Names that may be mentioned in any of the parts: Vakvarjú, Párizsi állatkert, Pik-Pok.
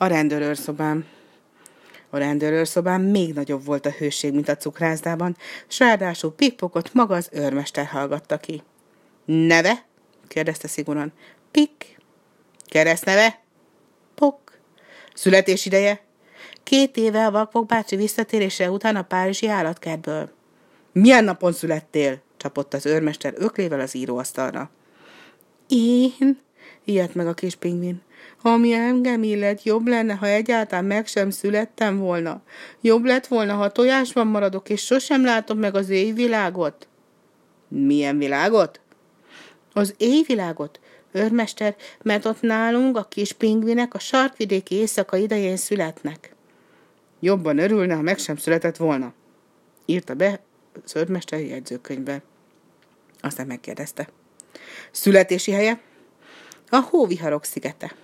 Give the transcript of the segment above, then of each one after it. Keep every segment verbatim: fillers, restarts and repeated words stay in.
A rendőrőrszobám. A rendőrőrszobám még nagyobb volt a hőség, mint a cukrászdában, s ráadásul Pik-Pokot maga az őrmester hallgatta ki. Neve? kérdezte szigorúan. Pik. Keresztneve? Pok. Születés ideje? Két éve a Vakvarjú bácsi visszatérése után a párizsi állatkertből. Milyen napon születtél? Csapott az őrmester öklével az íróasztalra. Én? Ijedt meg a kis pingvin. Ami engem illet, jobb lenne, ha egyáltalán meg sem születtem volna. Jobb lett volna, ha tojásban maradok, és sosem látom meg az éjvilágot. Milyen világot? Az éjvilágot, őrmester, mert ott nálunk a kis pingvinek a sarkvidéki éjszaka idején születnek. Jobban örülne, ha meg sem született volna, írta be az őrmester jegyzőkönyvbe. Aztán megkérdezte. Születési helye? A hóviharok szigete.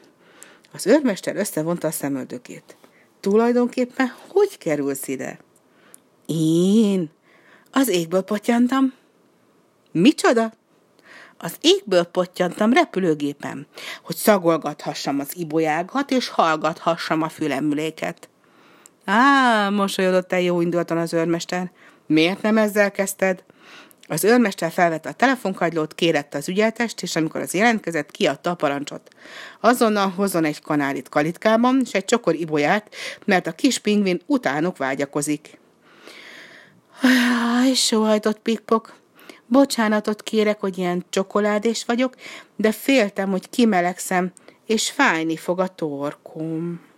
Az őrmester összevonta a szemöldökét. Tulajdonképpen hogy kerülsz ide? Én? Az égből pottyantam. Micsoda? Az égből pottyantam repülőgépem, hogy szagolgathassam az ibolyágat, és hallgathassam a fülemüléket. Á, mosolyodott el jó indulaton az őrmester. Miért nem ezzel kezdted? Az őrmester felvette a telefonkagylót, kérette az ügyeltest, és amikor az jelentkezett, kiadta a parancsot. Azonnal hozzon egy kanálit kalitkában, és egy csokor ibolyát, mert a kis pingvin utánuk vágyakozik. Jaj, sóhajtott Pik-Pok. Bocsánatot kérek, hogy ilyen csokoládés vagyok, de féltem, hogy kimelegszem, és fájni fog a torkom.